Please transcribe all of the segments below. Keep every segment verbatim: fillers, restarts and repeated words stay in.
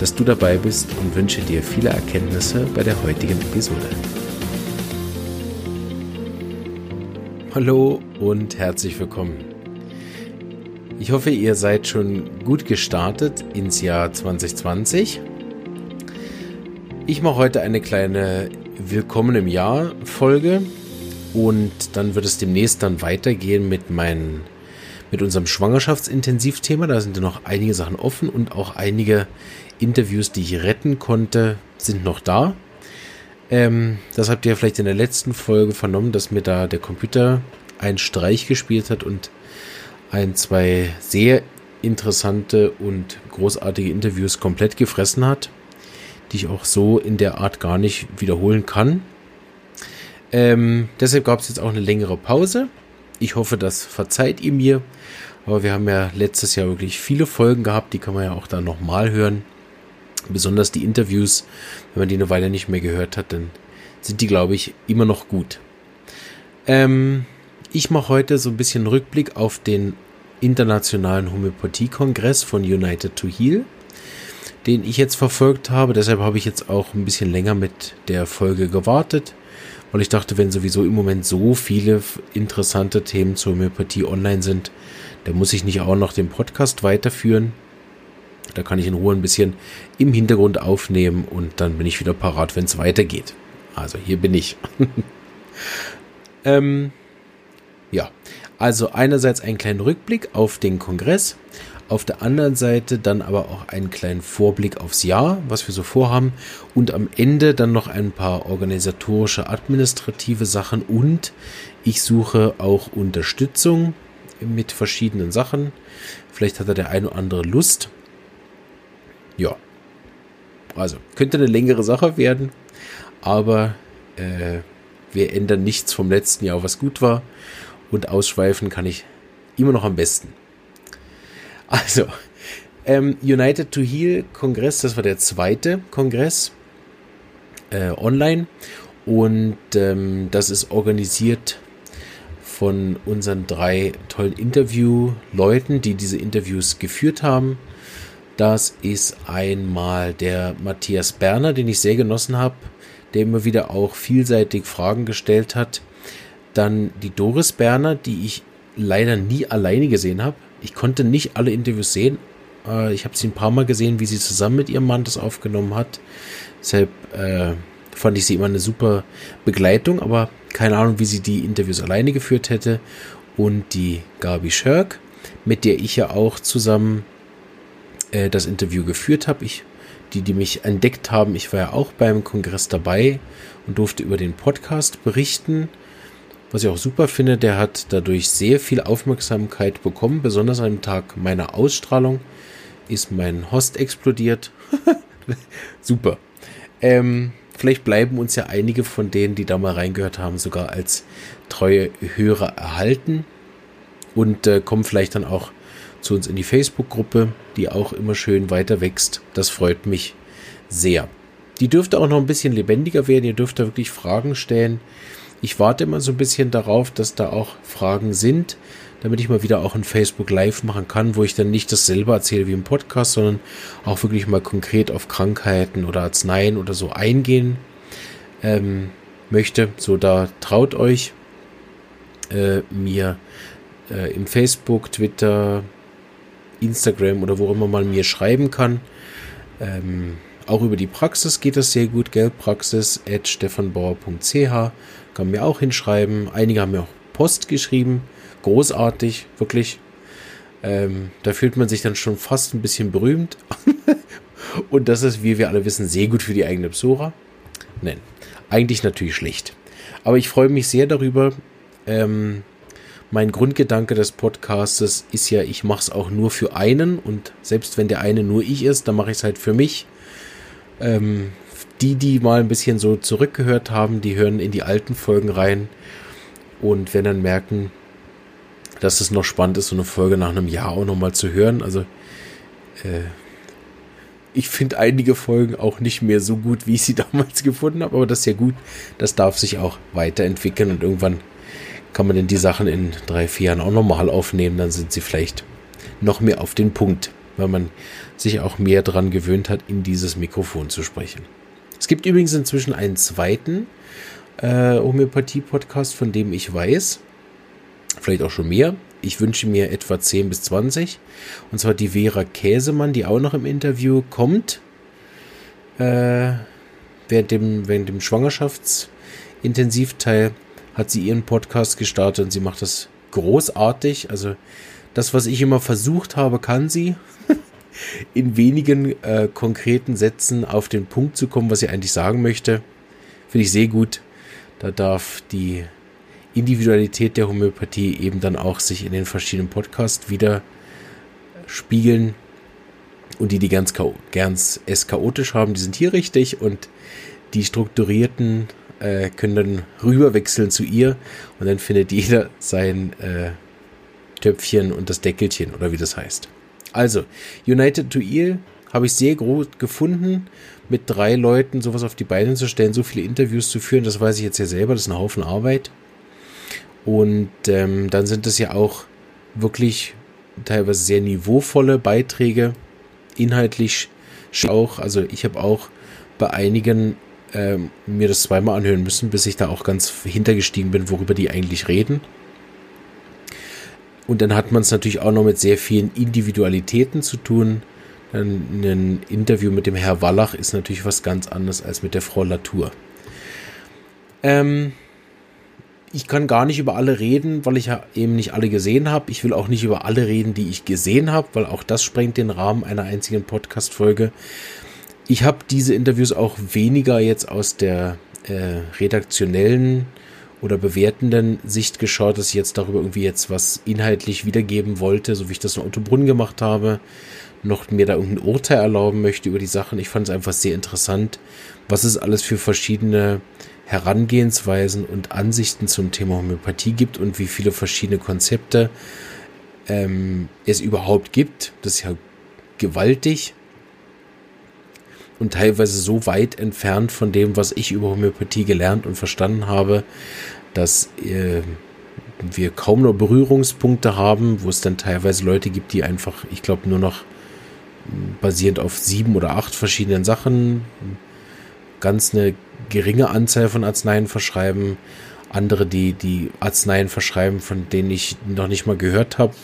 dass du dabei bist und wünsche dir viele Erkenntnisse bei der heutigen Episode. Hallo und herzlich willkommen. Ich hoffe, ihr seid schon gut gestartet ins Jahr zwanzig zwanzig. Ich mache heute eine kleine Willkommen im Jahr Folge und dann wird es demnächst dann weitergehen mit meinen mit unserem Schwangerschaftsintensivthema. Da sind ja noch einige Sachen offen und auch einige Interviews, die ich retten konnte, sind noch da. Ähm, das habt ihr vielleicht in der letzten Folge vernommen, dass mir da der Computer einen Streich gespielt hat und ein, zwei sehr interessante und großartige Interviews komplett gefressen hat, die ich auch so in der Art gar nicht wiederholen kann. Ähm, deshalb gab es jetzt auch eine längere Pause. Ich hoffe, das verzeiht ihr mir, aber wir haben ja letztes Jahr wirklich viele Folgen gehabt, die kann man ja auch dann nochmal hören, besonders die Interviews, wenn man die eine Weile nicht mehr gehört hat, dann sind die, glaube ich, immer noch gut. Ähm, ich mache heute so ein bisschen Rückblick auf den internationalen Homöopathie-Kongress von United to Heal, den ich jetzt verfolgt habe, deshalb habe ich jetzt auch ein bisschen länger mit der Folge gewartet. Weil ich dachte, wenn sowieso im Moment so viele interessante Themen zur Homöopathie online sind, dann muss ich nicht auch noch den Podcast weiterführen. Da kann ich in Ruhe ein bisschen im Hintergrund aufnehmen und dann bin ich wieder parat, wenn es weitergeht. Also hier bin ich. ähm, ja, also einerseits einen kleinen Rückblick auf den Kongress, auf der anderen Seite dann aber auch einen kleinen Vorblick aufs Jahr, was wir so vorhaben und am Ende dann noch ein paar organisatorische, administrative Sachen und ich suche auch Unterstützung mit verschiedenen Sachen. Vielleicht hat da der eine oder andere Lust. Ja, also könnte eine längere Sache werden, aber äh, wir ändern nichts vom letzten Jahr, was gut war und ausschweifen kann ich immer noch am besten. Also, ähm, United to Heal Kongress, das war der zweite Kongress äh, online und ähm, das ist organisiert von unseren drei tollen Interviewleuten, die diese Interviews geführt haben. Das ist einmal der Matthias Berner, den ich sehr genossen habe, der immer wieder auch vielseitig Fragen gestellt hat. Dann die Doris Berner, die ich leider nie alleine gesehen habe. Ich konnte nicht alle Interviews sehen. Ich habe sie ein paar Mal gesehen, wie sie zusammen mit ihrem Mann das aufgenommen hat. Deshalb äh, fand ich sie immer eine super Begleitung, aber keine Ahnung, wie sie die Interviews alleine geführt hätte. Und die Gabi Schörk, mit der ich ja auch zusammen äh, das Interview geführt habe. Ich, die, die mich entdeckt haben, ich war ja auch beim Kongress dabei und durfte über den Podcast berichten. Was ich auch super finde, der hat dadurch sehr viel Aufmerksamkeit bekommen. Besonders am Tag meiner Ausstrahlung ist mein Host explodiert. Super. Ähm, vielleicht bleiben uns ja einige von denen, die da mal reingehört haben, sogar als treue Hörer erhalten und äh, kommen vielleicht dann auch zu uns in die Facebook-Gruppe, die auch immer schön weiter wächst. Das freut mich sehr. Die dürfte auch noch ein bisschen lebendiger werden. Ihr dürft da wirklich Fragen stellen. Ich warte immer so ein bisschen darauf, dass da auch Fragen sind, damit ich mal wieder auch ein Facebook Live machen kann, wo ich dann nicht das selber erzähle wie im Podcast, sondern auch wirklich mal konkret auf Krankheiten oder Arzneien oder so eingehen ähm, möchte. So, da traut euch, äh, mir äh, im Facebook, Twitter, Instagram oder wo immer man mir schreiben kann. Ähm, auch über die Praxis geht das sehr gut, gell? praxis at stefanbauer punkt c h kann mir auch hinschreiben. Einige haben mir auch Post geschrieben. Großartig, wirklich. Ähm, da fühlt man sich dann schon fast ein bisschen berühmt. Und das ist, wie wir alle wissen, sehr gut für die eigene Besucher. Nein, eigentlich natürlich schlecht. Aber ich freue mich sehr darüber. Ähm, mein Grundgedanke des Podcastes ist ja, ich mache es auch nur für einen. Und selbst wenn der eine nur ich ist, dann mache ich es halt für mich. Ähm, die, die mal ein bisschen so zurückgehört haben, die hören in die alten Folgen rein und werden dann merken, dass es noch spannend ist, so eine Folge nach einem Jahr auch nochmal zu hören. Also äh, ich finde einige Folgen auch nicht mehr so gut, wie ich sie damals gefunden habe, aber das ist ja gut, das darf sich auch weiterentwickeln und irgendwann kann man denn die Sachen in drei, vier Jahren auch nochmal aufnehmen, dann sind sie vielleicht noch mehr auf den Punkt, weil man sich auch mehr dran gewöhnt hat, in dieses Mikrofon zu sprechen. Es gibt übrigens inzwischen einen zweiten äh, Homöopathie-Podcast, von dem ich weiß, vielleicht auch schon mehr. Ich wünsche mir etwa zehn bis zwanzig. Und zwar die Vera Käsemann, die auch noch im Interview kommt. Äh, während dem, während dem Schwangerschaftsintensivteil hat sie ihren Podcast gestartet und sie macht das großartig. Also das, was ich immer versucht habe, kann sie in wenigen äh, konkreten Sätzen auf den Punkt zu kommen, was sie eigentlich sagen möchte. Finde ich sehr gut. Da darf die Individualität der Homöopathie eben dann auch sich in den verschiedenen Podcasts wieder spiegeln. Und die, die ganz, ganz es chaotisch haben, die sind hier richtig und die Strukturierten äh, können dann rüberwechseln zu ihr und dann findet jeder sein äh, Töpfchen und das Deckelchen oder wie das heißt. Also, United to Heal habe ich sehr gut gefunden, mit drei Leuten sowas auf die Beine zu stellen, so viele Interviews zu führen, das weiß ich jetzt ja selber, das ist ein Haufen Arbeit. Und ähm, dann sind das ja auch wirklich teilweise sehr niveauvolle Beiträge, inhaltlich auch. Also ich habe auch bei einigen ähm, mir das zweimal anhören müssen, bis ich da auch ganz hintergestiegen bin, worüber die eigentlich reden. Und dann hat man es natürlich auch noch mit sehr vielen Individualitäten zu tun. Ein Interview mit dem Herr Wallach ist natürlich was ganz anderes als mit der Frau Latour. Ähm, ich kann gar nicht über alle reden, weil ich eben nicht alle gesehen habe. Ich will auch nicht über alle reden, die ich gesehen habe, weil auch das sprengt den Rahmen einer einzigen Podcast-Folge. Ich habe diese Interviews auch weniger jetzt aus der äh, redaktionellen oder bewertenden Sicht geschaut, dass ich jetzt darüber irgendwie jetzt was inhaltlich wiedergeben wollte, so wie ich das in Ottobrunn gemacht habe, noch mir da irgendein Urteil erlauben möchte über die Sachen. Ich fand es einfach sehr interessant, was es alles für verschiedene Herangehensweisen und Ansichten zum Thema Homöopathie gibt und wie viele verschiedene Konzepte ähm, es überhaupt gibt. Das ist ja gewaltig und teilweise so weit entfernt von dem, was ich über Homöopathie gelernt und verstanden habe, dass äh, wir kaum noch Berührungspunkte haben, wo es dann teilweise Leute gibt, die einfach, ich glaube, nur noch basierend auf sieben oder acht verschiedenen Sachen ganz eine geringe Anzahl von Arzneien verschreiben. Andere, die die Arzneien verschreiben, von denen ich noch nicht mal gehört habe,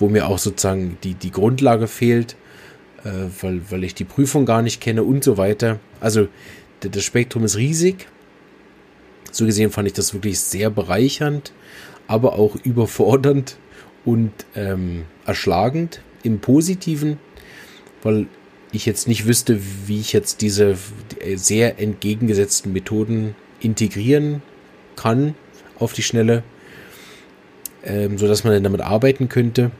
wo mir auch sozusagen die, die Grundlage fehlt, Weil, weil ich die Prüfung gar nicht kenne und so weiter. Also das Spektrum ist riesig. So gesehen fand ich das wirklich sehr bereichernd, aber auch überfordernd und ähm, erschlagend im Positiven, weil ich jetzt nicht wüsste, wie ich jetzt diese sehr entgegengesetzten Methoden integrieren kann auf die Schnelle, ähm, sodass man dann damit arbeiten könnte.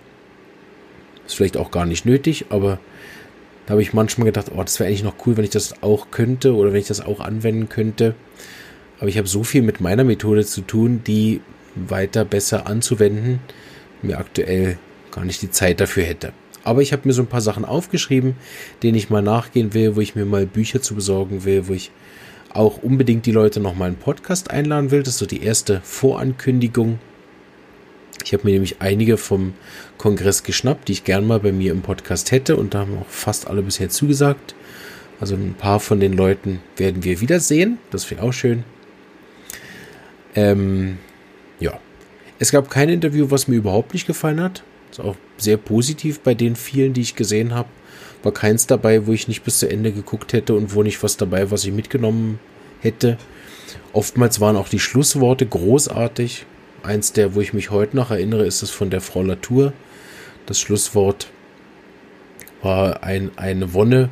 Ist vielleicht auch gar nicht nötig, aber da habe ich manchmal gedacht, oh, das wäre eigentlich noch cool, wenn ich das auch könnte oder wenn ich das auch anwenden könnte. Aber ich habe so viel mit meiner Methode zu tun, die weiter besser anzuwenden, mir aktuell gar nicht die Zeit dafür hätte. Aber ich habe mir so ein paar Sachen aufgeschrieben, denen ich mal nachgehen will, wo ich mir mal Bücher zu besorgen will, wo ich auch unbedingt die Leute nochmal in einen Podcast einladen will. Das ist so die erste Vorankündigung. Ich habe mir nämlich einige vom Kongress geschnappt, die ich gern mal bei mir im Podcast hätte und da haben auch fast alle bisher zugesagt. Also ein paar von den Leuten werden wir wiedersehen, das wäre auch schön. Ähm, ja, es gab kein Interview, was mir überhaupt nicht gefallen hat. Ist auch sehr positiv bei den vielen, die ich gesehen habe. War keins dabei, wo ich nicht bis zu Ende geguckt hätte und wo nicht was dabei, was ich mitgenommen hätte. Oftmals waren auch die Schlussworte großartig. Eins der, wo ich mich heute noch erinnere, ist es von der Frau Latour. Das Schlusswort war ein, eine Wonne.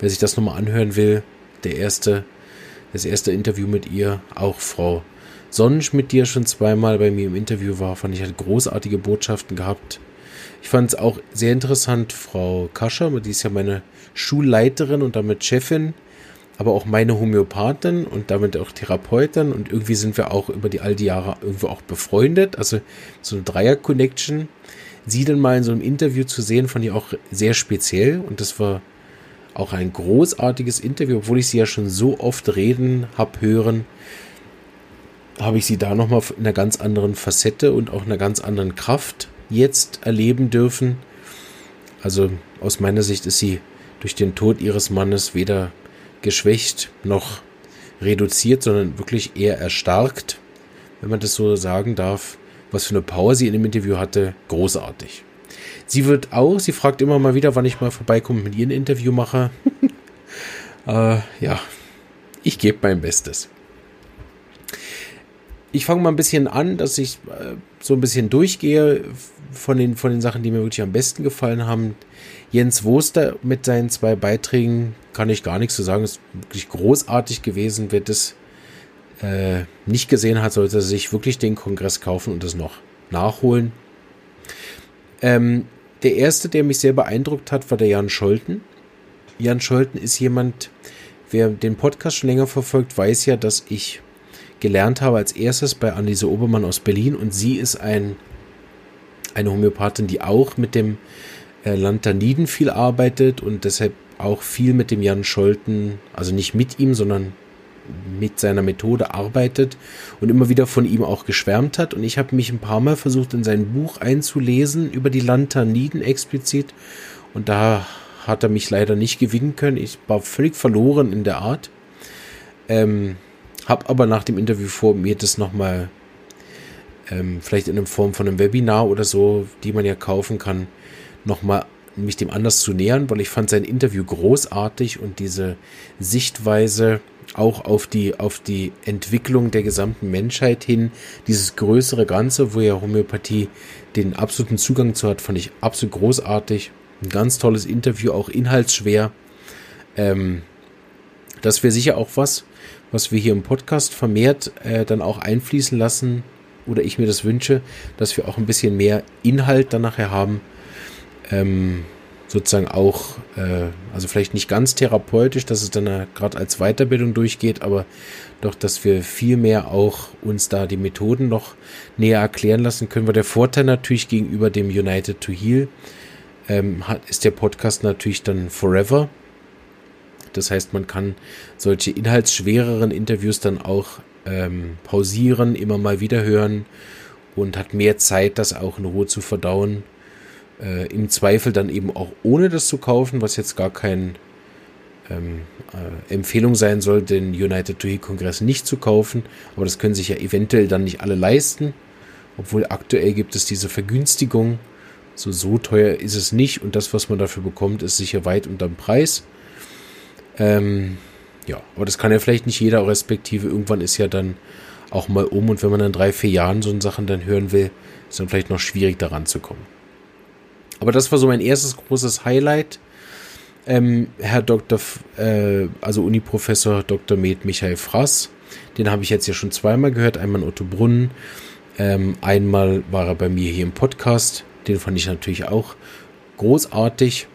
Wer sich das nochmal anhören will, der erste, das erste Interview mit ihr, auch Frau Sonnenschmidt, die ja schon zweimal bei mir im Interview war, fand ich, hat großartige Botschaften gehabt. Ich fand es auch sehr interessant, Frau Kascher, die ist ja meine Schulleiterin und damit Chefin, aber auch meine Homöopathin und damit auch Therapeutin, und irgendwie sind wir auch über die all die Jahre irgendwo auch befreundet, also so eine Dreier-Connection. Sie dann mal in so einem Interview zu sehen, fand ich auch sehr speziell, und das war auch ein großartiges Interview, obwohl ich sie ja schon so oft reden habe hören, habe ich sie da nochmal in einer ganz anderen Facette und auch einer ganz anderen Kraft jetzt erleben dürfen. Also aus meiner Sicht ist sie durch den Tod ihres Mannes weder geschwächt noch reduziert, sondern wirklich eher erstarkt, wenn man das so sagen darf. Was für eine Power sie in dem Interview hatte, großartig. Sie wird auch, sie fragt immer mal wieder, wann ich mal vorbeikomme und mit ihr ein Interview mache. äh, ja, ich gebe mein Bestes. Ich fange mal ein bisschen an, dass ich äh, so ein bisschen durchgehe von den, von den Sachen, die mir wirklich am besten gefallen haben. Jens Woster mit seinen zwei Beiträgen kann ich gar nichts zu sagen. Ist wirklich großartig gewesen. Wer das äh, nicht gesehen hat, sollte sich wirklich den Kongress kaufen und das noch nachholen. Ähm, der erste, der mich sehr beeindruckt hat, war der Jan Scholten. Jan Scholten ist jemand, wer den Podcast schon länger verfolgt, weiß ja, dass ich gelernt habe als erstes bei Anneliese Obermann aus Berlin, und sie ist ein, eine Homöopathin, die auch mit dem äh, Lanthaniden viel arbeitet und deshalb auch viel mit dem Jan Scholten, also nicht mit ihm, sondern mit seiner Methode arbeitet und immer wieder von ihm auch geschwärmt hat. Und ich habe mich ein paar Mal versucht, in sein Buch einzulesen über die Lanthaniden explizit, und da hat er mich leider nicht gewinnen können. Ich war völlig verloren in der Art. Ähm, Habe aber nach dem Interview vor, mir das nochmal ähm, vielleicht in der Form von einem Webinar oder so, die man ja kaufen kann, nochmal mich dem anders zu nähern, weil ich fand sein Interview großartig und diese Sichtweise auch auf die, auf die Entwicklung der gesamten Menschheit hin, dieses größere Ganze, wo ja Homöopathie den absoluten Zugang zu hat, fand ich absolut großartig. Ein ganz tolles Interview, auch inhaltsschwer. Ähm, das wäre sicher auch was, was wir hier im Podcast vermehrt äh, dann auch einfließen lassen, oder ich mir das wünsche, dass wir auch ein bisschen mehr Inhalt dann nachher haben, ähm, sozusagen auch, äh, also vielleicht nicht ganz therapeutisch, dass es dann gerade als Weiterbildung durchgeht, aber doch, dass wir viel mehr auch uns da die Methoden noch näher erklären lassen können, weil der Vorteil natürlich gegenüber dem United to Heal ähm, hat, ist der Podcast natürlich dann forever. Das heißt, man kann solche inhaltsschwereren Interviews dann auch ähm, pausieren, immer mal wieder hören und hat mehr Zeit, das auch in Ruhe zu verdauen. Äh, im Zweifel dann eben auch ohne das zu kaufen, was jetzt gar keine ähm, äh, Empfehlung sein soll, den United to Heal Kongress nicht zu kaufen. Aber das können sich ja eventuell dann nicht alle leisten, obwohl aktuell gibt es diese Vergünstigung. So, so teuer ist es nicht, und das, was man dafür bekommt, ist sicher weit unterm Preis. Ähm, ja, aber das kann ja vielleicht nicht jeder, respektive irgendwann ist ja dann auch mal um, und wenn man dann drei, vier Jahren so Sachen dann hören will, ist dann vielleicht noch schwierig, da ranzukommen. Aber das war so mein erstes großes Highlight. Ähm, Herr Doktor, F- äh, also Uniprofessor Doktor Med Michael Fraß, den habe ich jetzt ja schon zweimal gehört, einmal in Ottobrunn, ähm, einmal war er bei mir hier im Podcast, den fand ich natürlich auch großartig,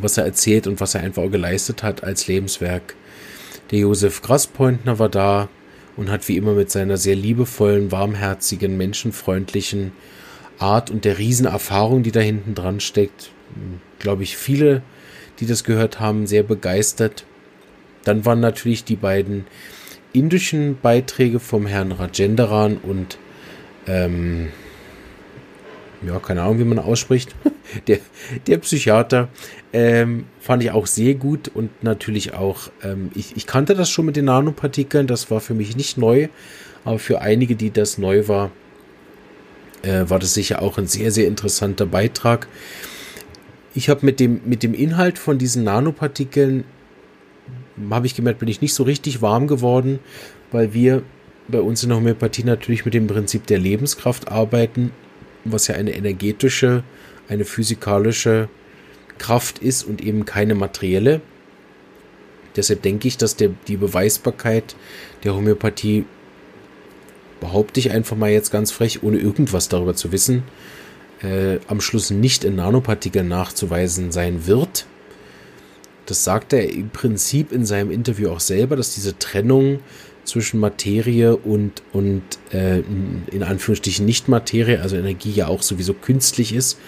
was er erzählt und was er einfach auch geleistet hat als Lebenswerk. Der Josef Graspointner war da und hat wie immer mit seiner sehr liebevollen, warmherzigen, menschenfreundlichen Art und der Riesenerfahrung, die da hinten dran steckt, glaube ich, viele, die das gehört haben, sehr begeistert. Dann waren natürlich die beiden indischen Beiträge vom Herrn Rajendaran und ähm, ja, keine Ahnung, wie man ausspricht, der, der Psychiater, ähm, fand ich auch sehr gut, und natürlich auch, ähm, ich, ich kannte das schon mit den Nanopartikeln, das war für mich nicht neu, aber für einige, die das neu war, äh, war das sicher auch ein sehr, sehr interessanter Beitrag. Ich habe mit dem, mit dem Inhalt von diesen Nanopartikeln, habe ich gemerkt, bin ich nicht so richtig warm geworden, weil wir bei uns in der Homöopathie natürlich mit dem Prinzip der Lebenskraft arbeiten, was ja eine energetische, eine physikalische Kraft ist und eben keine materielle. Deshalb denke ich, dass der, die Beweisbarkeit der Homöopathie, behaupte ich einfach mal jetzt ganz frech, ohne irgendwas darüber zu wissen, äh, am Schluss nicht in Nanopartikeln nachzuweisen sein wird. Das sagt er im Prinzip in seinem Interview auch selber, dass diese Trennung zwischen Materie und, und äh, in Anführungsstrichen Nicht-Materie, also Energie, ja auch sowieso künstlich ist.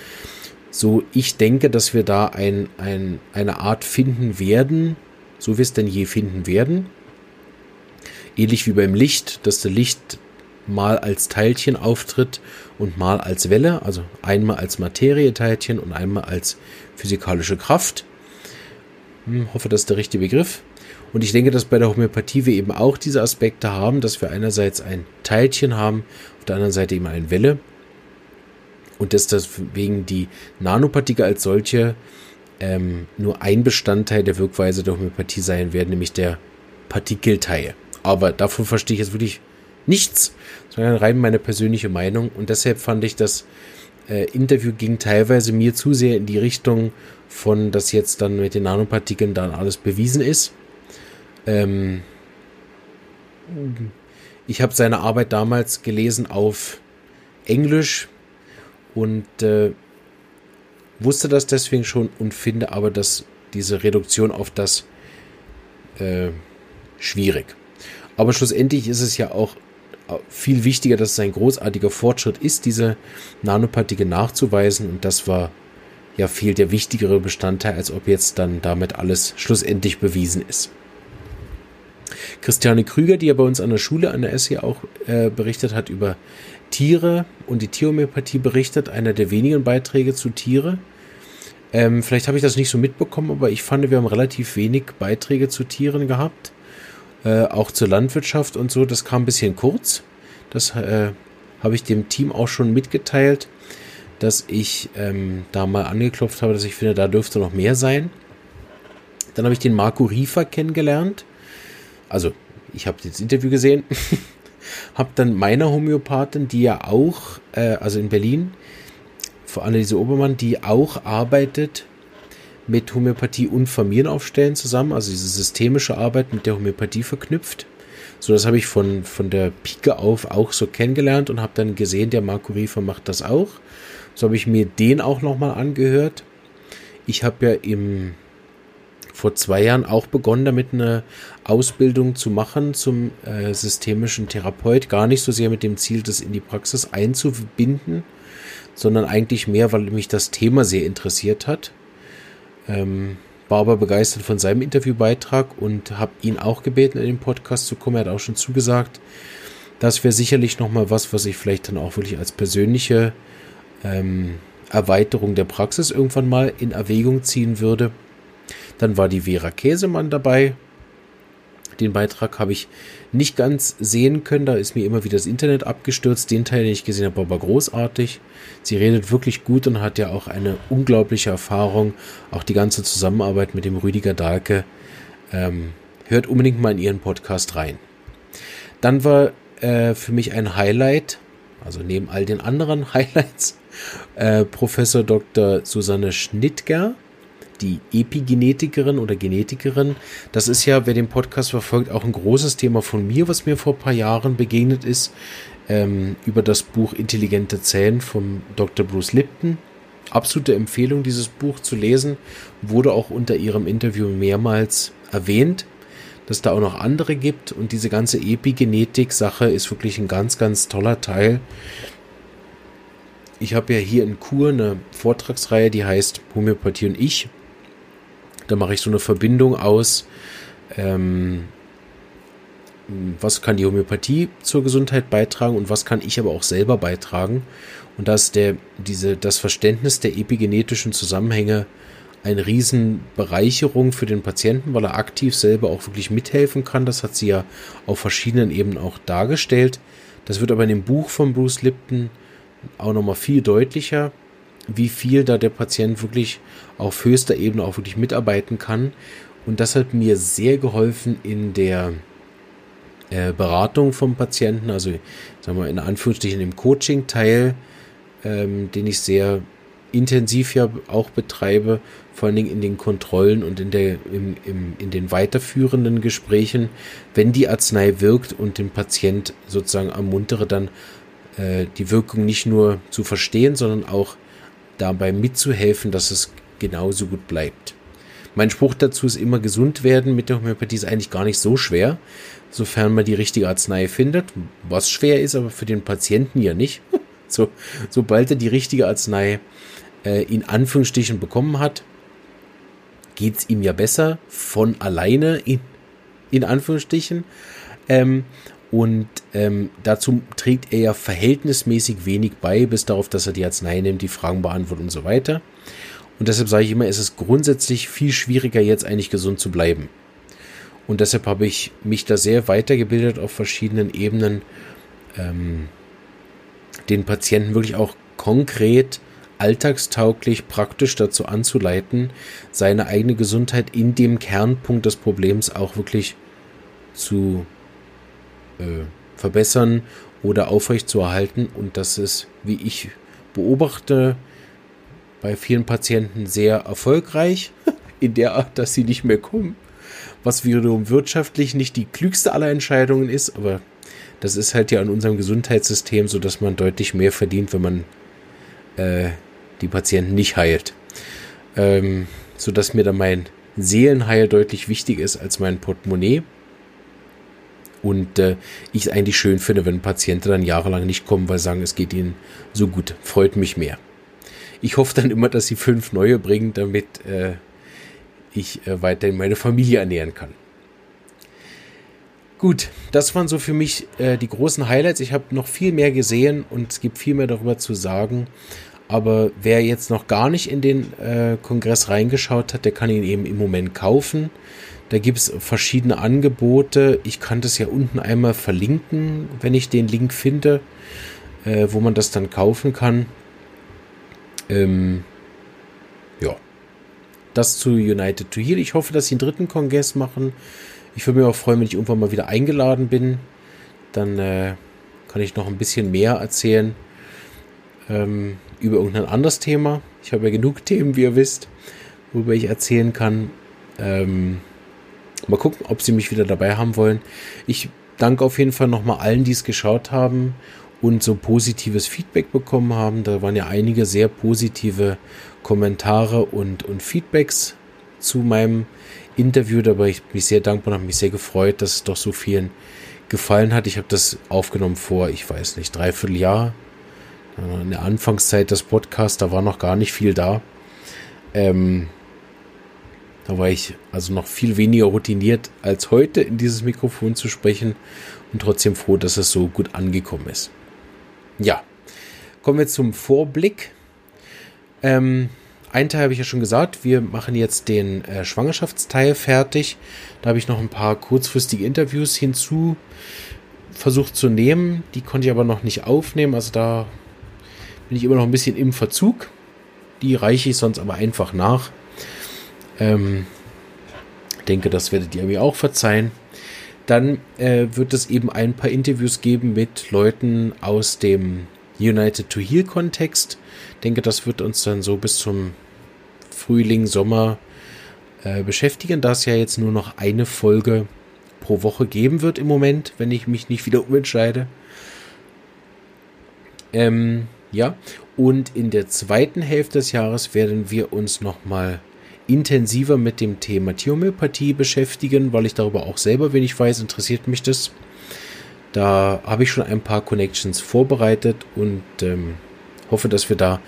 So, ich denke, dass wir da ein, ein, eine Art finden werden, so wir es denn je finden werden. Ähnlich wie beim Licht, dass das Licht mal als Teilchen auftritt und mal als Welle, also einmal als Materieteilchen und einmal als physikalische Kraft. Ich hoffe, das ist der richtige Begriff. Und ich denke, dass bei der Homöopathie wir eben auch diese Aspekte haben, dass wir einerseits ein Teilchen haben, auf der anderen Seite eben eine Welle. Und dass deswegen die Nanopartikel als solche ähm, nur ein Bestandteil der Wirkweise der Homöopathie sein werden, nämlich der Partikelteil. Aber davon verstehe ich jetzt wirklich nichts, sondern rein meine persönliche Meinung. Und deshalb fand ich, das äh, Interview ging teilweise mir zu sehr in die Richtung von, dass jetzt dann mit den Nanopartikeln dann alles bewiesen ist. Ähm, ich habe seine Arbeit damals gelesen auf Englisch und äh, wusste das deswegen schon und finde aber, dass diese Reduktion auf das äh, schwierig. Aber schlussendlich ist es ja auch viel wichtiger, dass es ein großartiger Fortschritt ist, diese Nanopartikel nachzuweisen, und das war ja viel der wichtigere Bestandteil, als ob jetzt dann damit alles schlussendlich bewiesen ist. Christiane Krüger, die ja bei uns an der Schule, an der S E auch äh, berichtet hat über Tiere und die Tierhomöopathie berichtet, einer der wenigen Beiträge zu Tiere. Ähm, vielleicht habe ich das nicht so mitbekommen, aber ich fand, wir haben relativ wenig Beiträge zu Tieren gehabt. Äh, auch zur Landwirtschaft und so, das kam ein bisschen kurz. Das äh, habe ich dem Team auch schon mitgeteilt, dass ich ähm, da mal angeklopft habe, dass ich finde, da dürfte noch mehr sein. Dann habe ich den Marco Riefer kennengelernt. Also, ich habe das Interview gesehen, habe dann meiner Homöopathin, die ja auch, äh, also in Berlin, vor Anneliese Obermann, die auch arbeitet mit Homöopathie und Familienaufstellen zusammen, also diese systemische Arbeit mit der Homöopathie verknüpft. So, das habe ich von, von der Pike auf auch so kennengelernt und habe dann gesehen, der Marco Riefer macht das auch. So habe ich mir den auch nochmal angehört. Ich habe ja im... vor zwei Jahren auch begonnen, damit eine Ausbildung zu machen zum äh, systemischen Therapeut. Gar nicht so sehr mit dem Ziel, das in die Praxis einzubinden, sondern eigentlich mehr, weil mich das Thema sehr interessiert hat. Ähm, war aber begeistert von seinem Interviewbeitrag und habe ihn auch gebeten, in den Podcast zu kommen. Er hat auch schon zugesagt. Das wäre sicherlich nochmal was, was ich vielleicht dann auch wirklich als persönliche ähm, Erweiterung der Praxis irgendwann mal in Erwägung ziehen würde. Dann war die Vera Käsemann dabei. Den Beitrag habe ich nicht ganz sehen können. Da ist mir immer wieder das Internet abgestürzt. Den Teil, den ich gesehen habe, war aber großartig. Sie redet wirklich gut und hat ja auch eine unglaubliche Erfahrung. Auch die ganze Zusammenarbeit mit dem Rüdiger Dahlke. Ähm, hört unbedingt mal in ihren Podcast rein. Dann war äh, für mich ein Highlight, also neben all den anderen Highlights, äh, Professor Doktor Susanne Schnittger, die Epigenetikerin oder Genetikerin. Das ist ja, wer den Podcast verfolgt, auch ein großes Thema von mir, was mir vor ein paar Jahren begegnet ist, ähm, über das Buch Intelligente Zellen vom Doktor Bruce Lipton. Absolute Empfehlung, dieses Buch zu lesen, wurde auch unter ihrem Interview mehrmals erwähnt, dass da auch noch andere gibt, und diese ganze Epigenetik-Sache ist wirklich ein ganz, ganz toller Teil. Ich habe ja hier in Chur eine Vortragsreihe, die heißt Homöopathie und ich. Da mache ich so eine Verbindung aus, ähm, was kann die Homöopathie zur Gesundheit beitragen und was kann ich aber auch selber beitragen. Und da ist der, diese, das Verständnis der epigenetischen Zusammenhänge eine Riesenbereicherung für den Patienten, weil er aktiv selber auch wirklich mithelfen kann. Das hat sie ja auf verschiedenen Ebenen auch dargestellt. Das wird aber in dem Buch von Bruce Lipton auch nochmal viel deutlicher, wie viel da der Patient wirklich auf höchster Ebene auch wirklich mitarbeiten kann. Und das hat mir sehr geholfen in der äh, Beratung vom Patienten, also sagen wir in Anführungsstrichen im Coaching-Teil, ähm, den ich sehr intensiv ja auch betreibe, vor allen Dingen in den Kontrollen und in, der, im, im, in den weiterführenden Gesprächen, wenn die Arznei wirkt und den Patient sozusagen ermuntere, dann äh, die Wirkung nicht nur zu verstehen, sondern auch dabei mitzuhelfen, dass es genauso gut bleibt. Mein Spruch dazu ist immer, gesund werden mit der Homöopathie ist eigentlich gar nicht so schwer, sofern man die richtige Arznei findet, was schwer ist, aber für den Patienten ja nicht. So, sobald er die richtige Arznei äh, in Anführungsstrichen bekommen hat, geht es ihm ja besser, von alleine in, in Anführungsstrichen. Ähm, und ähm, dazu trägt er ja verhältnismäßig wenig bei, bis darauf, dass er die Arznei nimmt, die Fragen beantwortet und so weiter. Und deshalb sage ich immer, es ist grundsätzlich viel schwieriger, jetzt eigentlich gesund zu bleiben. Und deshalb habe ich mich da sehr weitergebildet auf verschiedenen Ebenen, ähm, den Patienten wirklich auch konkret, alltagstauglich, praktisch dazu anzuleiten, seine eigene Gesundheit in dem Kernpunkt des Problems auch wirklich zu äh, verbessern oder aufrechtzuerhalten. Und das ist, wie ich beobachte, bei vielen Patienten sehr erfolgreich, in der Art, dass sie nicht mehr kommen, was wiederum wirtschaftlich nicht die klügste aller Entscheidungen ist, aber das ist halt ja in unserem Gesundheitssystem so, dass man deutlich mehr verdient, wenn man äh, die Patienten nicht heilt. Ähm, sodass mir dann mein Seelenheil deutlich wichtiger ist als mein Portemonnaie. Und äh, ich es eigentlich schön finde, wenn Patienten dann jahrelang nicht kommen, weil sie sagen, es geht ihnen so gut. Freut mich mehr. Ich hoffe dann immer, dass sie fünf neue bringen, damit äh, ich äh, weiterhin meine Familie ernähren kann. Gut, das waren so für mich äh, die großen Highlights. Ich habe noch viel mehr gesehen und es gibt viel mehr darüber zu sagen. Aber wer jetzt noch gar nicht in den äh, Kongress reingeschaut hat, der kann ihn eben im Moment kaufen. Da gibt es verschiedene Angebote. Ich kann das ja unten einmal verlinken, wenn ich den Link finde, äh, wo man das dann kaufen kann. Ähm, ja, das zu United to Heal. Ich hoffe, dass sie einen dritten Kongress machen. Ich würde mich auch freuen, wenn ich irgendwann mal wieder eingeladen bin. Dann äh, kann ich noch ein bisschen mehr erzählen ähm, über irgendein anderes Thema. Ich habe ja genug Themen, wie ihr wisst, worüber ich erzählen kann. Ähm, mal gucken, ob sie mich wieder dabei haben wollen. Ich danke auf jeden Fall nochmal allen, die es geschaut haben und so positives Feedback bekommen haben. Da waren ja einige sehr positive Kommentare und, und Feedbacks zu meinem Interview. Da war ich mich sehr dankbar und habe mich sehr gefreut, dass es doch so vielen gefallen hat. Ich habe das aufgenommen vor, ich weiß nicht, dreiviertel Jahr. In der Anfangszeit des Podcasts, da war noch gar nicht viel da. Ähm, da war ich also noch viel weniger routiniert als heute, in dieses Mikrofon zu sprechen und trotzdem froh, dass es so gut angekommen ist. Ja, kommen wir zum Vorblick. Ähm, einen Teil habe ich ja schon gesagt, wir machen jetzt den äh, Schwangerschaftsteil fertig. Da habe ich noch ein paar kurzfristige Interviews hinzu versucht zu nehmen. Die konnte ich aber noch nicht aufnehmen, also da bin ich immer noch ein bisschen im Verzug. Die reiche ich sonst aber einfach nach. Ähm, denke, das werdet ihr mir auch verzeihen. Dann äh, wird es eben ein paar Interviews geben mit Leuten aus dem United to Heal Kontext. Ich denke, das wird uns dann so bis zum Frühling, Sommer äh, beschäftigen, da es ja jetzt nur noch eine Folge pro Woche geben wird im Moment, wenn ich mich nicht wieder umentscheide. Ähm, ja, und in der zweiten Hälfte des Jahres werden wir uns nochmal intensiver mit dem Thema Tierhomöopathie beschäftigen, weil ich darüber auch selber wenig weiß, interessiert mich das. Da habe ich schon ein paar Connections vorbereitet und ähm, hoffe, dass wir da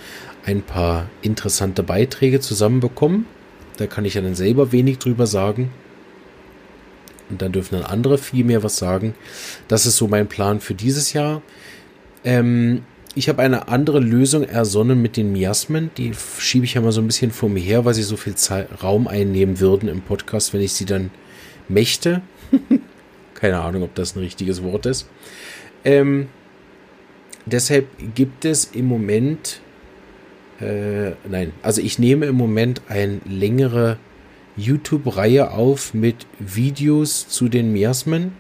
ein paar interessante Beiträge zusammenbekommen. Da kann ich ja dann selber wenig drüber sagen. Und dann dürfen dann andere viel mehr was sagen. Das ist so mein Plan für dieses Jahr. Ähm, Ich habe eine andere Lösung ersonnen mit den Miasmen. Die schiebe ich ja mal so ein bisschen vor mir her, weil sie so viel Raum einnehmen würden im Podcast, wenn ich sie dann möchte. Keine Ahnung, ob das ein richtiges Wort ist. Ähm, deshalb gibt es im Moment... Äh, nein, also ich nehme im Moment eine längere YouTube-Reihe auf mit Videos zu den Miasmen.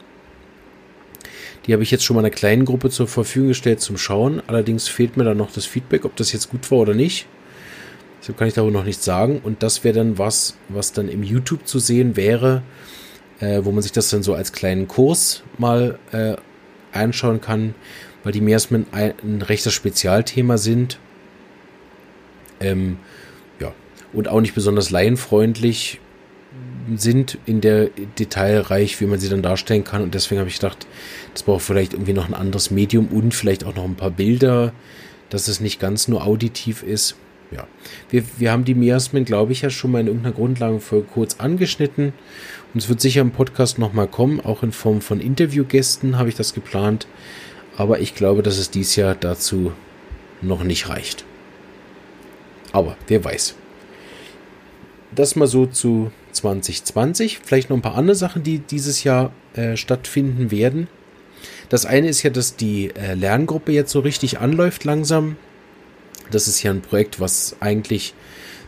Die habe ich jetzt schon mal einer kleinen Gruppe zur Verfügung gestellt zum Schauen. Allerdings fehlt mir dann noch das Feedback, ob das jetzt gut war oder nicht. Deshalb kann ich darüber noch nichts sagen. Und das wäre dann was, was dann im YouTube zu sehen wäre, äh, wo man sich das dann so als kleinen Kurs mal äh, anschauen kann, weil die Miasmen ein, ein rechtes Spezialthema sind. Ähm, ja, und auch nicht besonders laienfreundlich. sind in der Detailreich, wie man sie dann darstellen kann. Und deswegen habe ich gedacht, das braucht vielleicht irgendwie noch ein anderes Medium und vielleicht auch noch ein paar Bilder, dass es nicht ganz nur auditiv ist. Ja, wir, wir haben die Miasmen, glaube ich, ja schon mal in irgendeiner Grundlagenfolge kurz angeschnitten. Und es wird sicher im Podcast nochmal kommen, auch in Form von Interviewgästen habe ich das geplant. Aber ich glaube, dass es dieses Jahr dazu noch nicht reicht. Aber wer weiß. Das mal so zu zwanzig zwanzig. Vielleicht noch ein paar andere Sachen, die dieses Jahr äh, stattfinden werden. Das eine ist ja, dass die äh, Lerngruppe jetzt so richtig anläuft langsam. Das ist ja ein Projekt, was eigentlich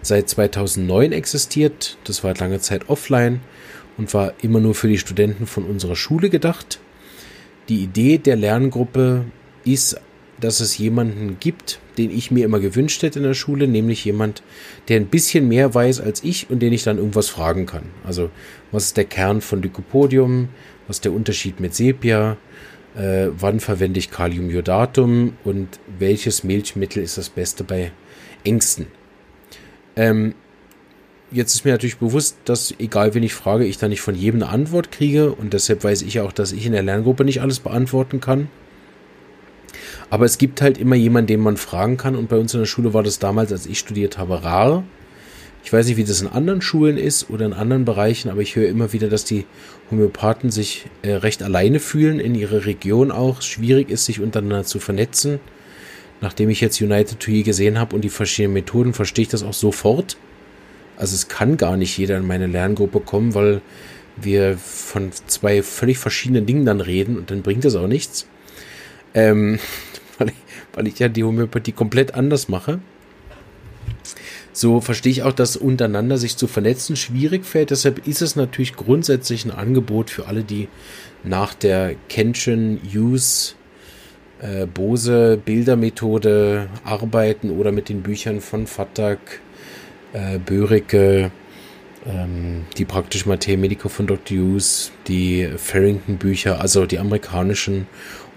seit zweitausendneun existiert. Das war lange Zeit offline und war immer nur für die Studenten von unserer Schule gedacht. Die Idee der Lerngruppe ist, dass es jemanden gibt, den ich mir immer gewünscht hätte in der Schule, nämlich jemand, der ein bisschen mehr weiß als ich und den ich dann irgendwas fragen kann. Also, was ist der Kern von Lycopodium? Was ist der Unterschied mit Sepia? Äh, wann verwende ich Kaliumjodatum und welches Milchmittel ist das Beste bei Ängsten? Ähm, jetzt ist mir natürlich bewusst, dass egal wen ich frage, ich da nicht von jedem eine Antwort kriege und deshalb weiß ich auch, dass ich in der Lerngruppe nicht alles beantworten kann. Aber es gibt halt immer jemanden, den man fragen kann und bei uns in der Schule war das damals, als ich studiert habe, rar. Ich weiß nicht, wie das in anderen Schulen ist oder in anderen Bereichen, aber ich höre immer wieder, dass die Homöopathen sich äh, recht alleine fühlen, in ihrer Region auch. Schwierig ist, sich untereinander zu vernetzen. Nachdem ich jetzt United to Heal gesehen habe und die verschiedenen Methoden, verstehe ich das auch sofort. Also es kann gar nicht jeder in meine Lerngruppe kommen, weil wir von zwei völlig verschiedenen Dingen dann reden und dann bringt das auch nichts. Ähm, weil ich, weil ich ja die Homöopathie komplett anders mache. So verstehe ich auch, dass untereinander sich zu vernetzen schwierig fällt. Deshalb ist es natürlich grundsätzlich ein Angebot für alle, die nach der Kenshin, Hughes, äh, Bose Bildermethode arbeiten oder mit den Büchern von Phatak, äh, Boericke, ähm, die praktische Materia Medica von Doktor Hughes, die Farrington Bücher, also die amerikanischen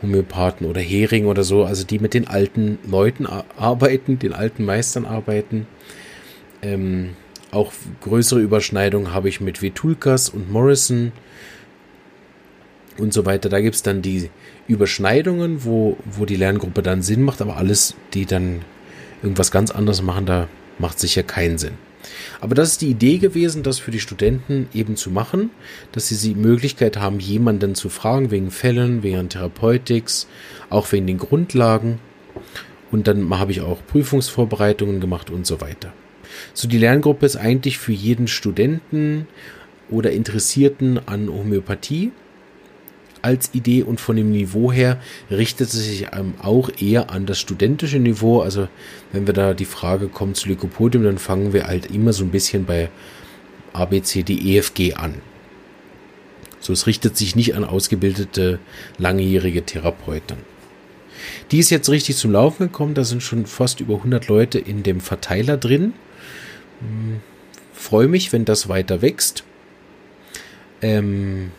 Homöopathen oder Hering oder so, also die mit den alten Leuten arbeiten, den alten Meistern arbeiten. Ähm, auch größere Überschneidungen habe ich mit Vitulkas und Morrison und so weiter. Da gibt es dann die Überschneidungen, wo, wo die Lerngruppe dann Sinn macht, aber alles, die dann irgendwas ganz anderes machen, da macht sicher keinen Sinn. Aber das ist die Idee gewesen, das für die Studenten eben zu machen, dass sie die Möglichkeit haben, jemanden zu fragen, wegen Fällen, wegen Therapeutics, auch wegen den Grundlagen. Und dann habe ich auch Prüfungsvorbereitungen gemacht und so weiter. So, die Lerngruppe ist eigentlich für jeden Studenten oder Interessierten an Homöopathie als Idee und von dem Niveau her richtet es sich auch eher an das studentische Niveau. Also wenn wir da die Frage kommen zu Lycopodium, dann fangen wir halt immer so ein bisschen bei A, B, C, D, E, F, G an. So, es richtet sich nicht an ausgebildete, langjährige Therapeuten. Die ist jetzt richtig zum Laufen gekommen, da sind schon fast über hundert Leute in dem Verteiler drin. Freue mich, wenn das weiter wächst. Ähm...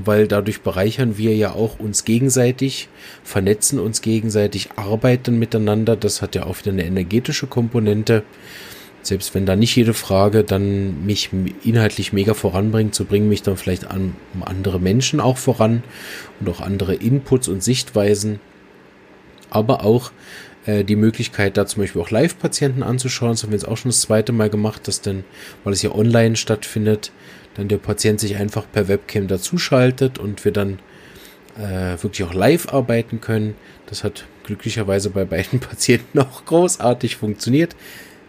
weil dadurch bereichern wir ja auch uns gegenseitig, vernetzen uns gegenseitig, arbeiten miteinander. Das hat ja auch wieder eine energetische Komponente. Selbst wenn da nicht jede Frage dann mich inhaltlich mega voranbringt, so bringen mich dann vielleicht an andere Menschen auch voran und auch andere Inputs und Sichtweisen. Aber auch äh, die Möglichkeit, da zum Beispiel auch Live-Patienten anzuschauen. Das haben wir jetzt auch schon das zweite Mal gemacht, dass dann, weil es ja online stattfindet, dann der Patient sich einfach per Webcam dazuschaltet und wir dann äh, wirklich auch live arbeiten können. Das hat glücklicherweise bei beiden Patienten auch großartig funktioniert.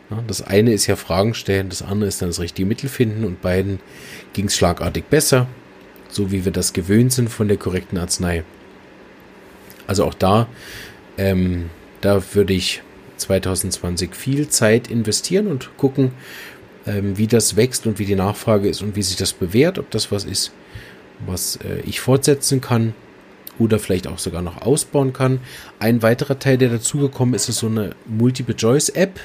Ja, das eine ist ja Fragen stellen, das andere ist dann das richtige Mittel finden und beiden ging es schlagartig besser, so wie wir das gewöhnt sind von der korrekten Arznei. Also auch da, ähm, da würde ich zwanzig zwanzig viel Zeit investieren und gucken, wie das wächst und wie die Nachfrage ist und wie sich das bewährt, ob das was ist, was ich fortsetzen kann oder vielleicht auch sogar noch ausbauen kann. Ein weiterer Teil, der dazugekommen ist, ist so eine Multiple-Choice-App,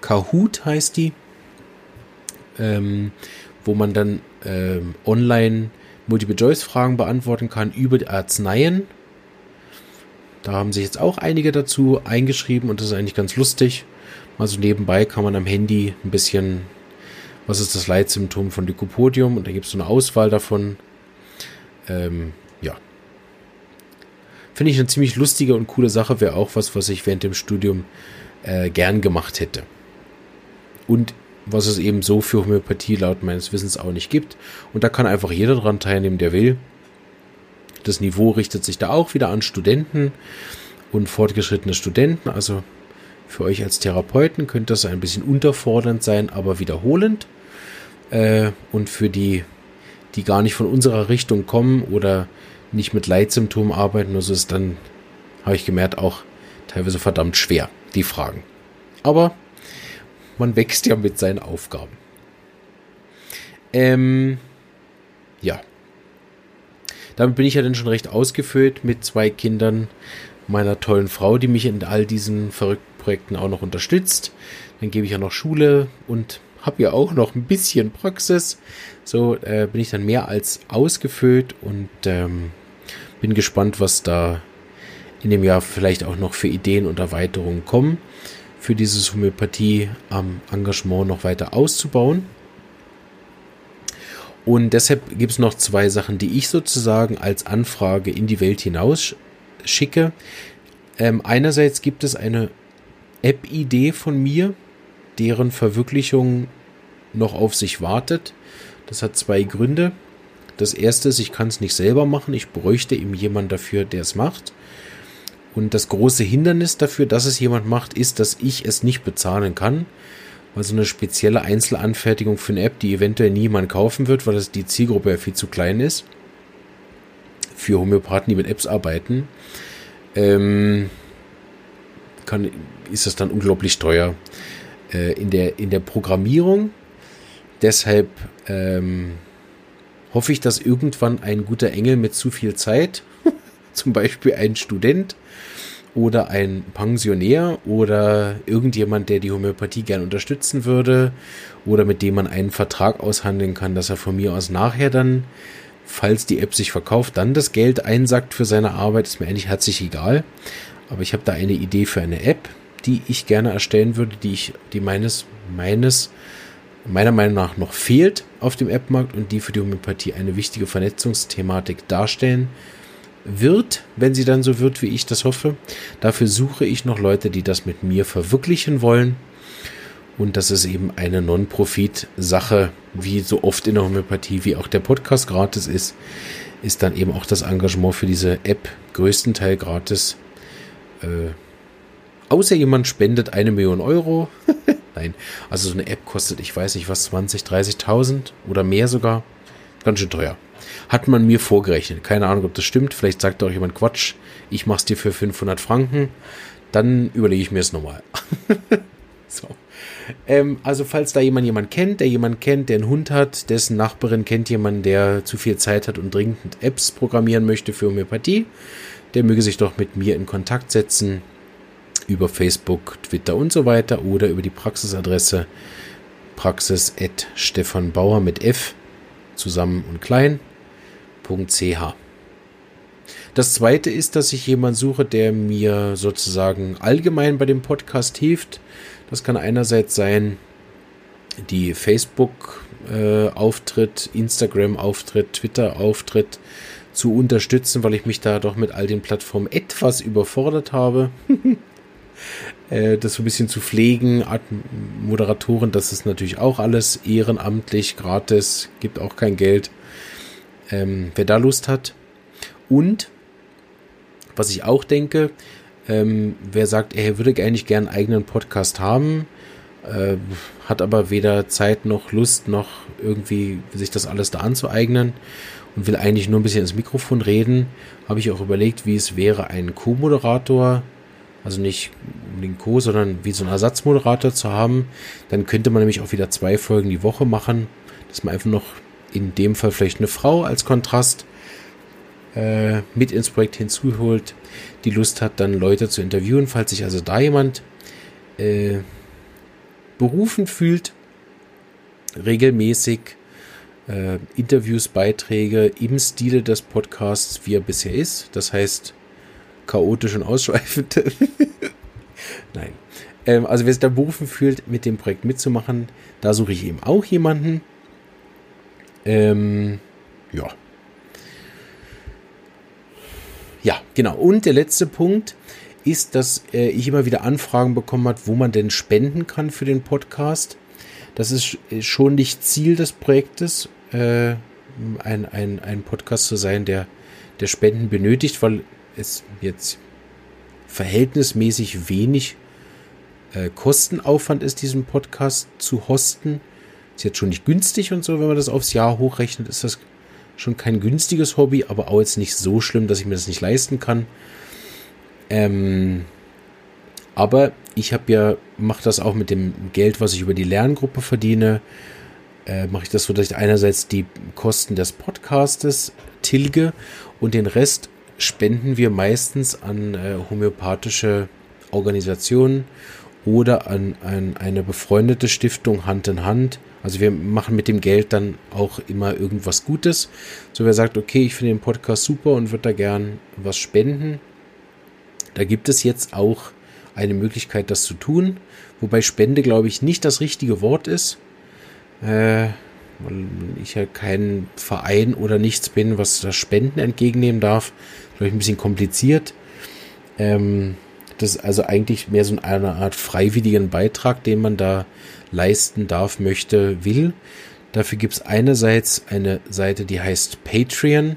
Kahoot heißt die, wo man dann online Multiple-Choice-Fragen beantworten kann über die Arzneien. Da haben sich jetzt auch einige dazu eingeschrieben und das ist eigentlich ganz lustig. Also nebenbei kann man am Handy ein bisschen was ist das Leitsymptom von Lycopodium? Und da gibt es so eine Auswahl davon. Ähm, ja. Finde ich eine ziemlich lustige und coole Sache. Wäre auch was, was ich während dem Studium äh, gern gemacht hätte. Und was es eben so für Homöopathie laut meines Wissens auch nicht gibt. Und da kann einfach jeder dran teilnehmen, der will. Das Niveau richtet sich da auch wieder an Studenten und fortgeschrittene Studenten. Also für euch als Therapeuten könnte das ein bisschen unterfordernd sein, aber wiederholend. Und für die, die gar nicht von unserer Richtung kommen oder nicht mit Leitsymptomen arbeiten, also ist dann, habe ich gemerkt, auch teilweise verdammt schwer, die Fragen. Aber man wächst ja mit seinen Aufgaben. Ähm, ja. Damit bin ich ja dann schon recht ausgefüllt mit zwei Kindern, meiner tollen Frau, die mich in all diesen verrückten Projekten auch noch unterstützt. Dann gebe ich ja noch Schule und habe ja auch noch ein bisschen Praxis. So äh, bin ich dann mehr als ausgefüllt und ähm, bin gespannt, was da in dem Jahr vielleicht auch noch für Ideen und Erweiterungen kommen, für dieses Homöopathie-Engagement noch weiter auszubauen. Und deshalb gibt es noch zwei Sachen, die ich sozusagen als Anfrage in die Welt hinaus schicke. Ähm, einerseits gibt es eine App-Idee von mir, deren Verwirklichung noch auf sich wartet. Das hat zwei Gründe. Das erste ist, ich kann es nicht selber machen. Ich bräuchte eben jemanden dafür, der es macht. Und das große Hindernis dafür, dass es jemand macht, ist, dass ich es nicht bezahlen kann. Weil so eine spezielle Einzelanfertigung für eine App, die eventuell niemand kaufen wird, weil das die Zielgruppe ja viel zu klein ist. Für Homöopathen, die mit Apps arbeiten, ähm, kann, ist das dann unglaublich teuer äh, in der, in der Programmierung. Deshalb ähm, hoffe ich, dass irgendwann ein guter Engel mit zu viel Zeit, zum Beispiel ein Student oder ein Pensionär oder irgendjemand, der die Homöopathie gern unterstützen würde oder mit dem man einen Vertrag aushandeln kann, dass er von mir aus nachher dann, falls die App sich verkauft, dann das Geld einsackt für seine Arbeit, ist mir eigentlich herzlich egal. Aber ich habe da eine Idee für eine App, die ich gerne erstellen würde, die ich, die meines, meines, meiner Meinung nach noch fehlt auf dem App-Markt und die für die Homöopathie eine wichtige Vernetzungsthematik darstellen wird, wenn sie dann so wird, wie ich das hoffe. Dafür suche ich noch Leute, die das mit mir verwirklichen wollen. Und das ist eben eine Non-Profit-Sache, wie so oft in der Homöopathie, wie auch der Podcast gratis ist, ist dann eben auch das Engagement für diese App größtenteils gratis. Äh, außer jemand spendet eine Million Euro. Nein, also so eine App kostet, ich weiß nicht was, zwanzig, dreißigtausend oder mehr sogar. Ganz schön teuer. Hat man mir vorgerechnet. Keine Ahnung, ob das stimmt. Vielleicht sagt auch jemand Quatsch. Ich mach's dir für fünfhundert Franken. Dann überlege ich mir es nochmal. So. Ähm, also falls da jemand jemand kennt, der jemand kennt, der einen Hund hat, dessen Nachbarin kennt jemanden, der zu viel Zeit hat und dringend Apps programmieren möchte für Homöopathie, der möge sich doch mit mir in Kontakt setzen über Facebook, Twitter und so weiter oder über die Praxisadresse praxis at stefanbauer mit F zusammen und klein .ch. Das zweite ist, dass ich jemanden suche, der mir sozusagen allgemein bei dem Podcast hilft. Das kann einerseits sein, die Facebook-Auftritt, Instagram-Auftritt, Twitter-Auftritt zu unterstützen, weil ich mich da doch mit all den Plattformen etwas überfordert habe. Das so ein bisschen zu pflegen, Moderatoren, das ist natürlich auch alles ehrenamtlich, gratis, gibt auch kein Geld. Ähm, wer da Lust hat. Und, was ich auch denke, ähm, wer sagt, er würde eigentlich gern einen eigenen Podcast haben, äh, hat aber weder Zeit noch Lust noch irgendwie sich das alles da anzueignen und will eigentlich nur ein bisschen ins Mikrofon reden, habe ich auch überlegt, wie es wäre, einen Co-Moderator, also nicht den Co, sondern wie so einen Ersatzmoderator zu haben. Dann könnte man nämlich auch wieder zwei Folgen die Woche machen, dass man einfach noch in dem Fall vielleicht eine Frau als Kontrast äh, mit ins Projekt hinzuholt, die Lust hat, dann Leute zu interviewen. Falls sich also da jemand äh, berufen fühlt, regelmäßig äh, Interviews, Beiträge im Stile des Podcasts, wie er bisher ist, das heißt chaotisch und ausschweifend. Nein, Ähm, also wer sich da berufen fühlt, mit dem Projekt mitzumachen, da suche ich eben auch jemanden. Ähm, ja. Ja, genau. Und der letzte Punkt ist, dass äh, ich immer wieder Anfragen bekommen habe, wo man denn spenden kann für den Podcast. Das ist schon nicht Ziel des Projektes, äh, ein, ein, ein Podcast zu sein, der, der Spenden benötigt, weil es jetzt verhältnismäßig wenig äh, Kostenaufwand ist, diesen Podcast zu hosten. Ist jetzt schon nicht günstig und so, wenn man das aufs Jahr hochrechnet, ist das schon kein günstiges Hobby, aber auch jetzt nicht so schlimm, dass ich mir das nicht leisten kann. Ähm, aber ich habe ja, mache das auch mit dem Geld, was ich über die Lerngruppe verdiene, äh, mache ich das so, dass ich einerseits die Kosten des Podcastes tilge und den Rest spenden wir meistens an äh, homöopathische Organisationen oder an, an eine befreundete Stiftung Hand in Hand. Also wir machen mit dem Geld dann auch immer irgendwas Gutes. So wer sagt, okay, ich finde den Podcast super und würde da gern was spenden. Da gibt es jetzt auch eine Möglichkeit, das zu tun. Wobei Spende, glaube ich, nicht das richtige Wort ist. Äh, weil ich ja kein Verein oder nichts bin, was das Spenden entgegennehmen darf. Glaube ich, ein bisschen kompliziert. Ähm, das ist also eigentlich mehr so eine Art freiwilligen Beitrag, den man da leisten darf, möchte, will. Dafür gibt es einerseits eine Seite, die heißt Patreon.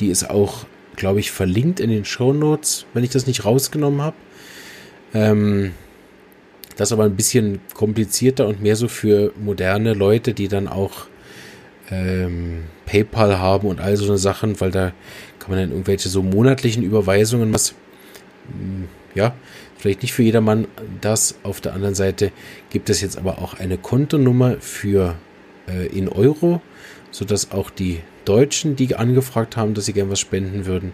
Die ist auch, glaube ich, verlinkt in den Shownotes, wenn ich das nicht rausgenommen habe. Ähm, das ist aber ein bisschen komplizierter und mehr so für moderne Leute, die dann auch ähm, PayPal haben und all so eine Sachen, weil da kann man dann irgendwelche so monatlichen Überweisungen was. Ja, vielleicht nicht für jedermann das. Auf der anderen Seite gibt es jetzt aber auch eine Kontonummer für äh, in Euro, sodass auch die Deutschen, die angefragt haben, dass sie gerne was spenden würden,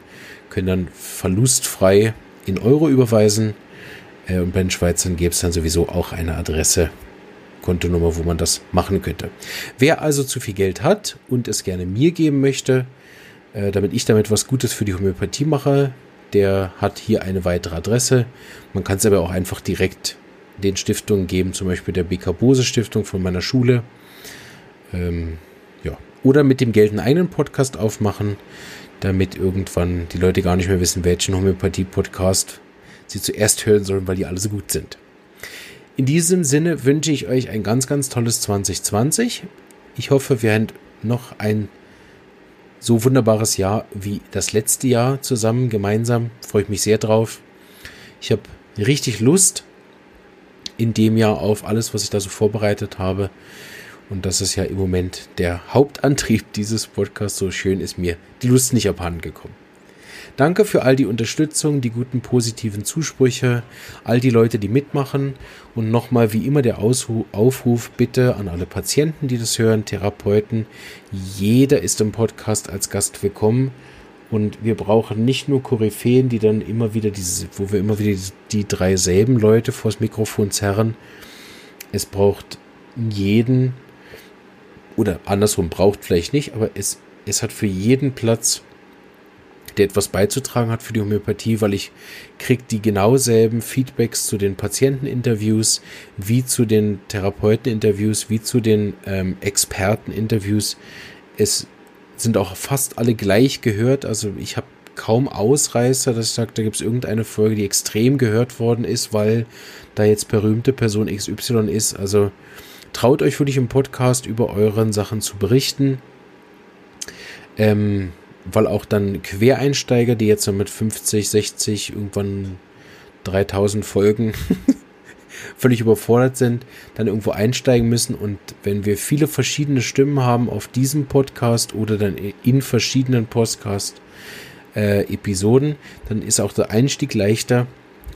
können dann verlustfrei in Euro überweisen. Äh, und bei den Schweizern gäbe es dann sowieso auch eine Adresse, Kontonummer, wo man das machen könnte. Wer also zu viel Geld hat und es gerne mir geben möchte, äh, damit ich damit was Gutes für die Homöopathie mache, der hat hier eine weitere Adresse. Man kann es aber auch einfach direkt den Stiftungen geben, zum Beispiel der B K Bose Stiftung von meiner Schule. Ähm, ja. Oder mit dem Geld einen eigenen Podcast aufmachen, damit irgendwann die Leute gar nicht mehr wissen, welchen Homöopathie-Podcast sie zuerst hören sollen, weil die alle so gut sind. In diesem Sinne wünsche ich euch ein ganz, ganz tolles zwanzig zwanzig. Ich hoffe, wir haben noch ein so wunderbares Jahr wie das letzte Jahr zusammen, gemeinsam. Freue ich mich sehr drauf. Ich habe richtig Lust in dem Jahr auf alles, was ich da so vorbereitet habe. Und das ist ja im Moment der Hauptantrieb dieses Podcasts. So schön ist mir die Lust nicht abhanden gekommen. Danke für all die Unterstützung, die guten positiven Zusprüche, all die Leute, die mitmachen. Und nochmal wie immer der Ausru- Aufruf bitte an alle Patienten, die das hören, Therapeuten. Jeder ist im Podcast als Gast willkommen. Und wir brauchen nicht nur Koryphäen, die dann immer wieder diese, wo wir immer wieder die drei selben Leute vors Mikrofon zerren. Es braucht jeden, oder andersrum braucht vielleicht nicht, aber es, es hat für jeden Platz, der etwas beizutragen hat für die Homöopathie, weil ich kriege die genau selben Feedbacks zu den Patienteninterviews, wie zu den Therapeuteninterviews, wie zu den ähm, Experteninterviews. Es sind auch fast alle gleich gehört, also ich habe kaum Ausreißer, dass ich sage, da gibt es irgendeine Folge, die extrem gehört worden ist, weil da jetzt berühmte Person X Y ist, also traut euch wirklich im Podcast über euren Sachen zu berichten, ähm, weil auch dann Quereinsteiger, die jetzt mit fünfzig, sechzig, irgendwann dreitausend Folgen völlig überfordert sind, dann irgendwo einsteigen müssen. Und wenn wir viele verschiedene Stimmen haben auf diesem Podcast oder dann in verschiedenen Podcast-Episoden, äh, dann ist auch der Einstieg leichter,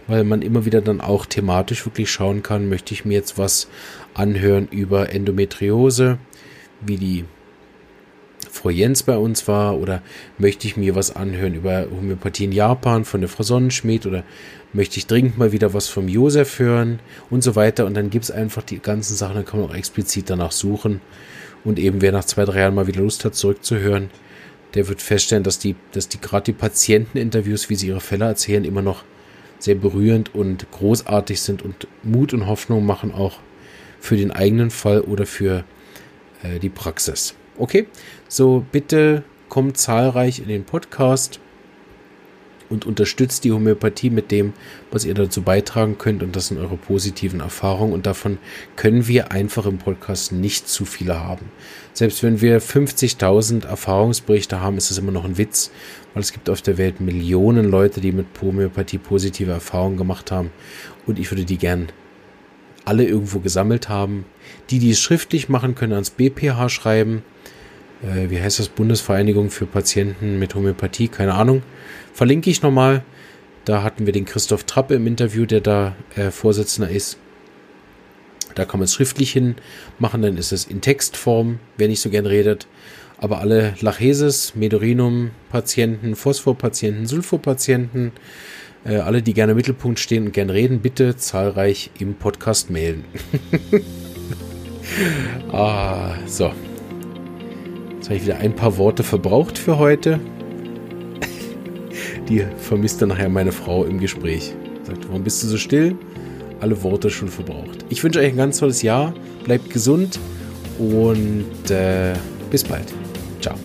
weil man immer wieder dann auch thematisch wirklich schauen kann, möchte ich mir jetzt was anhören über Endometriose, wie die Frau Jens bei uns war, oder möchte ich mir was anhören über Homöopathie in Japan von der Frau Sonnenschmidt, oder möchte ich dringend mal wieder was vom Josef hören und so weiter. Und dann gibt es einfach die ganzen Sachen, dann kann man auch explizit danach suchen. Und eben wer nach zwei, drei Jahren mal wieder Lust hat, zurückzuhören, der wird feststellen, dass die, dass die gerade die Patienteninterviews, wie sie ihre Fälle erzählen, immer noch sehr berührend und großartig sind und Mut und Hoffnung machen, auch für den eigenen Fall oder für äh, die Praxis. Okay, so bitte kommt zahlreich in den Podcast und unterstützt die Homöopathie mit dem, was ihr dazu beitragen könnt, und das sind eure positiven Erfahrungen, und davon können wir einfach im Podcast nicht zu viele haben. Selbst wenn wir fünfzigtausend Erfahrungsberichte haben, ist das immer noch ein Witz, weil es gibt auf der Welt Millionen Leute, die mit Homöopathie positive Erfahrungen gemacht haben, und ich würde die gern alle irgendwo gesammelt haben. Die, die es schriftlich machen, können ans B P H schreiben. Äh, wie heißt das? Bundesvereinigung für Patienten mit Homöopathie, keine Ahnung. Verlinke ich nochmal. Da hatten wir den Christoph Trappe im Interview, der da äh, Vorsitzender ist. Da kann man es schriftlich hin machen, dann ist es in Textform, wer nicht so gern redet. Aber alle Lachesis, Medorinum-Patienten, Phosphor-Patienten, Sulfur-Patienten, äh, alle, die gerne im Mittelpunkt stehen und gern reden, bitte zahlreich im Podcast melden. ah, so. Jetzt habe ich wieder ein paar Worte verbraucht für heute. Die vermisst dann nachher meine Frau im Gespräch. Sagt, warum bist du so still? Alle Worte schon verbraucht. Ich wünsche euch ein ganz tolles Jahr. Bleibt gesund und äh, bis bald. Ciao.